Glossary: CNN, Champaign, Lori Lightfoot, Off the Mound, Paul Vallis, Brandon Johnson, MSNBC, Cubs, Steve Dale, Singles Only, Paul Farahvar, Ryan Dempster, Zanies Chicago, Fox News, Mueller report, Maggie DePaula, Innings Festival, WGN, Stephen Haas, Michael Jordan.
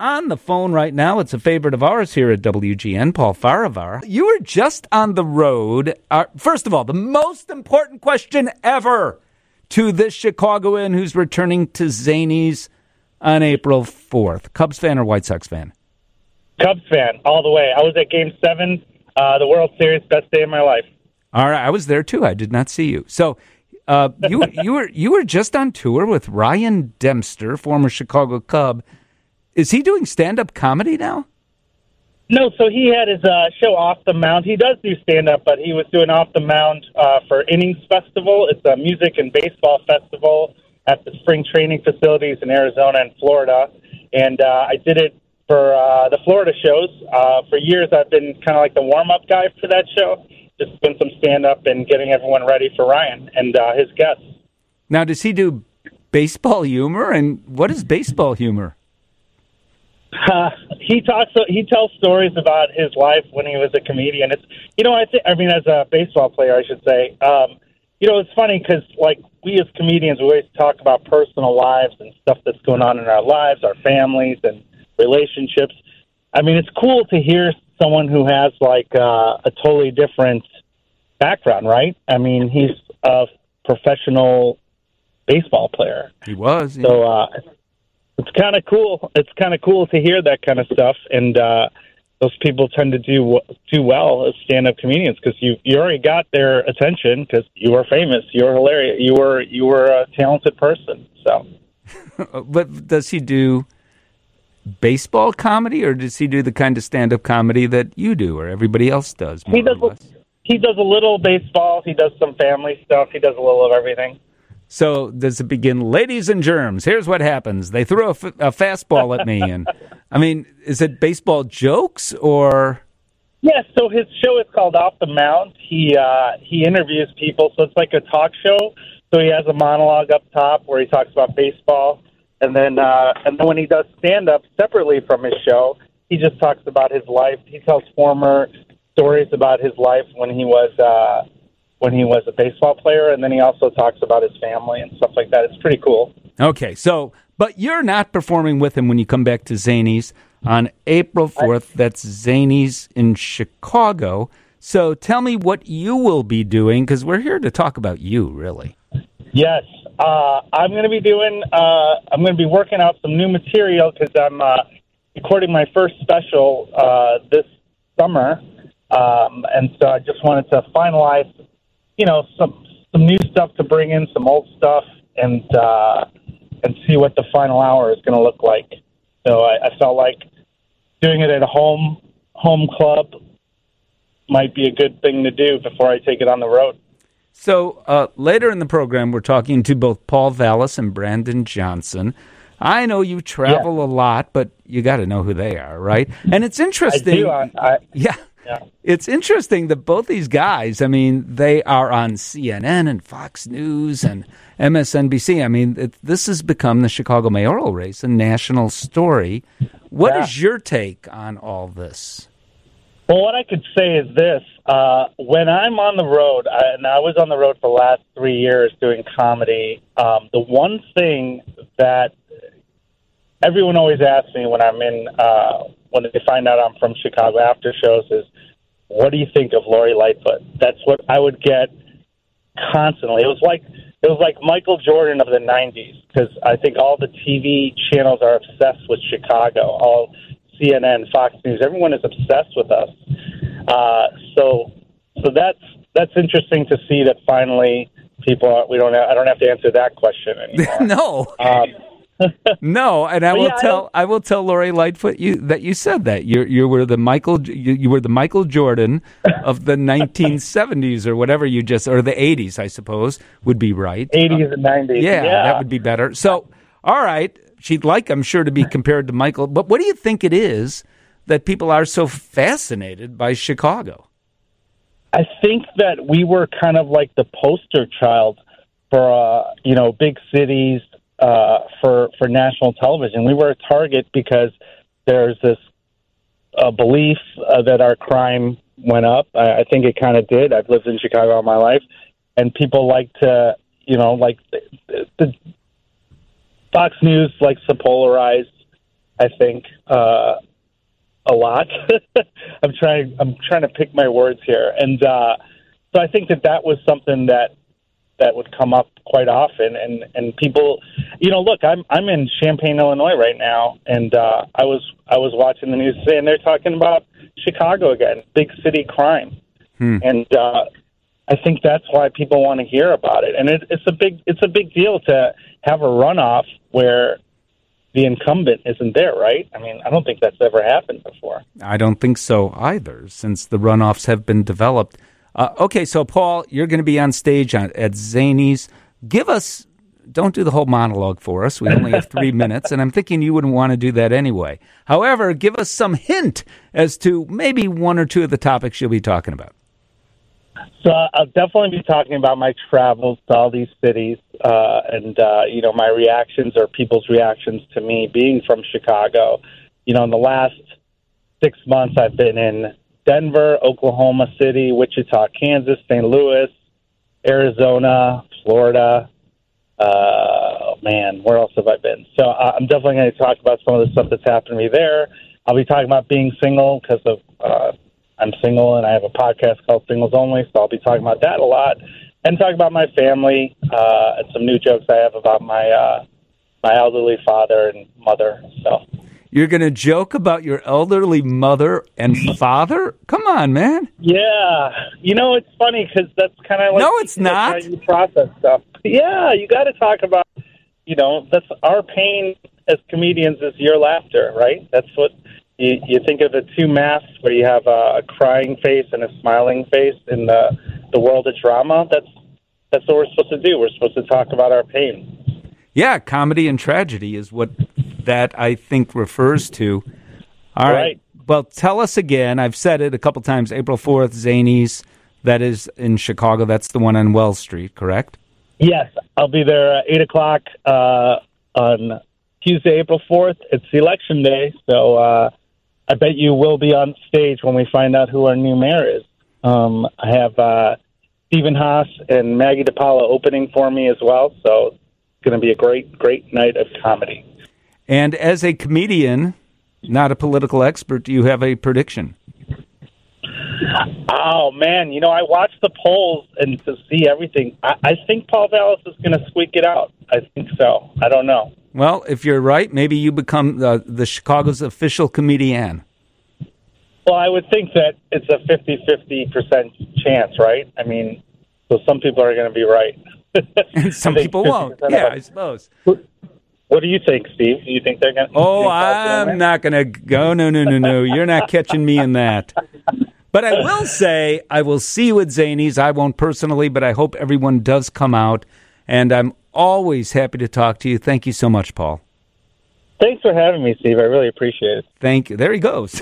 On the phone right now, it's a favorite of ours here at WGN, Paul Farahvar. You were just on the road. First of all, the most important question ever to this Chicagoan who's returning to Zanies on April 4th. Cubs fan or White Sox fan? Cubs fan, all the way. I was at Game 7, the World Series, best day of my life. All right, I was there too. I did not see you. So you were just on tour with Ryan Dempster, former Chicago Cub. Is he doing stand-up comedy now? No, so he had his show Off the Mound. He does do stand-up, but he was doing Off the Mound for Innings Festival. It's a music and baseball festival at the spring training facilities in Arizona and Florida. And I did it for the Florida shows. For years, I've been kind of like the warm-up guy for that show, just doing some stand-up and getting everyone ready for Ryan and his guests. Now, does he do baseball humor? And what is baseball humor? He tells stories about his life when he was a comedian. It's, you know, I mean, as a baseball player, I should say, you know, it's funny because, like, we as comedians, we always talk about personal lives and stuff that's going on in our lives, our families and relationships. I mean, it's cool to hear someone who has, like, a totally different background, right? I mean, he's a professional baseball player. He was. Yeah. So, it's kind of cool. It's kind of cool to hear that kind of stuff, and those people tend to do well as stand-up comedians because you already got their attention because you were famous, you were hilarious, you were a talented person. So, but does he do baseball comedy, or does he do the kind of stand-up comedy that you do, or everybody else does? He does a little baseball. He does some family stuff. He does a little of everything. So does it begin, ladies and germs, here's what happens. They threw a fastball at me. And I mean, is it baseball jokes or? Yeah, so his show is called Off the Mound. He interviews people, so it's like a talk show. So he has a monologue up top where he talks about baseball. And then when he does stand-up separately from his show, he just talks about his life. He tells former stories about his life when he was a baseball player, and then he also talks about his family and stuff like that. It's pretty cool. Okay, so, but you're not performing with him when you come back to Zanies on April 4th. That's Zanies in Chicago. So tell me what you will be doing, because we're here to talk about you, really. Yes, I'm going to be working out some new material, because I'm recording my first special this summer, and so I just wanted to finalize, you know, some new stuff to bring in, some old stuff, and see what the final hour is going to look like. So I felt like doing it at a home club might be a good thing to do before I take it on the road. So later in the program, we're talking to both Paul Vallis and Brandon Johnson. I know you travel a lot, but you got to know who they are, right? And it's interesting. I do. Yeah. It's interesting that both these guys, I mean, they are on CNN and Fox News and MSNBC. I mean, this has become the Chicago mayoral race, a national story. What is your take on all this? Well, what I could say is this. When I'm on the road, and I was on the road for the last 3 years doing comedy, the one thing that everyone always asks me when I'm in when they find out I'm from Chicago after shows is, what do you think of Lori Lightfoot? That's what I would get constantly. It was like Michael Jordan of the 90s, because I think all the TV channels are obsessed with Chicago. All CNN, Fox News, everyone is obsessed with us. So that's interesting to see that finally I don't have to answer that question anymore. No. No, and I will tell Lori Lightfoot that you said that you were the Michael Jordan of the 1970s or whatever you just, or the 80s I suppose would be right. 80s and 90s. Yeah, that would be better. So, all right, she'd like, I'm sure, to be compared to Michael. But what do you think it is that people are so fascinated by Chicago? I think that we were kind of like the poster child for you know, big cities. For national television. We were a target because there's this belief that our crime went up. I think it kind of did. I've lived in Chicago all my life, and people like to, you know, like the Fox News likes to polarize I think, a lot. I'm trying to pick my words here. And so I think that was something that would come up quite often. And people, you know, look, I'm in Champaign, Illinois right now. And I was watching the news today, and they're talking about Chicago again, big city crime. Hmm. And I think that's why people want to hear about it. And it's a big deal to have a runoff where the incumbent isn't there, right? I mean, I don't think that's ever happened before. I don't think so either, since the runoffs have been developed. Okay, so Paul, you're going to be on stage at Zanies. Give us, don't do the whole monologue for us. We only have 3 minutes, and I'm thinking you wouldn't want to do that anyway. However, give us some hint as to maybe one or two of the topics you'll be talking about. So I'll definitely be talking about my travels to all these cities and you know, my reactions or people's reactions to me being from Chicago. You know, in the last 6 months, I've been in Denver, Oklahoma City, Wichita, Kansas, St. Louis, Arizona, Florida. Man, where else have I been? So I'm definitely going to talk about some of the stuff that's happened to me there. I'll be talking about being single because of... I'm single, and I have a podcast called Singles Only, so I'll be talking about that a lot, and talking about my family and some new jokes I have about my my elderly father and mother. So you're going to joke about your elderly mother and father? Come on, man. Yeah. You know, it's funny because that's kind of like... No, it's not. How you process stuff. Yeah, you got to talk about, you know, that's our pain as comedians is your laughter, right? That's what... You think of the two masks where you have a crying face and a smiling face in the world of drama. That's what we're supposed to do. We're supposed to talk about our pain. Yeah, comedy and tragedy is what that, I think, refers to. All right. Well, tell us again. I've said it a couple times. April 4th, Zanies. That is in Chicago. That's the one on Wells Street, correct? Yes. I'll be there at 8 o'clock on Tuesday, April 4th. It's Election Day, so... I bet you will be on stage when we find out who our new mayor is. I have Stephen Haas and Maggie DePaula opening for me as well, so it's going to be a great, great night of comedy. And as a comedian, not a political expert, do you have a prediction? Oh, man, you know, I watch the polls and to see everything. I think Paul Vallis is going to squeak it out. I think so. I don't know. Well, if you're right, maybe you become the Chicago's official comedian. Well, I would think that it's a 50-50% chance, right? I mean, so some people are going to be right. And some people won't. Yeah, I suppose. What do you think, Steve? Do you think they're going to... Oh, I'm not going to go. No. You're not catching me in that. But I will say, I will see you at Zanies. I won't personally, but I hope everyone does come out. And I'm always happy to talk to you. Thank you so much, Paul. Thanks for having me, Steve. I really appreciate it. Thank you. There he goes.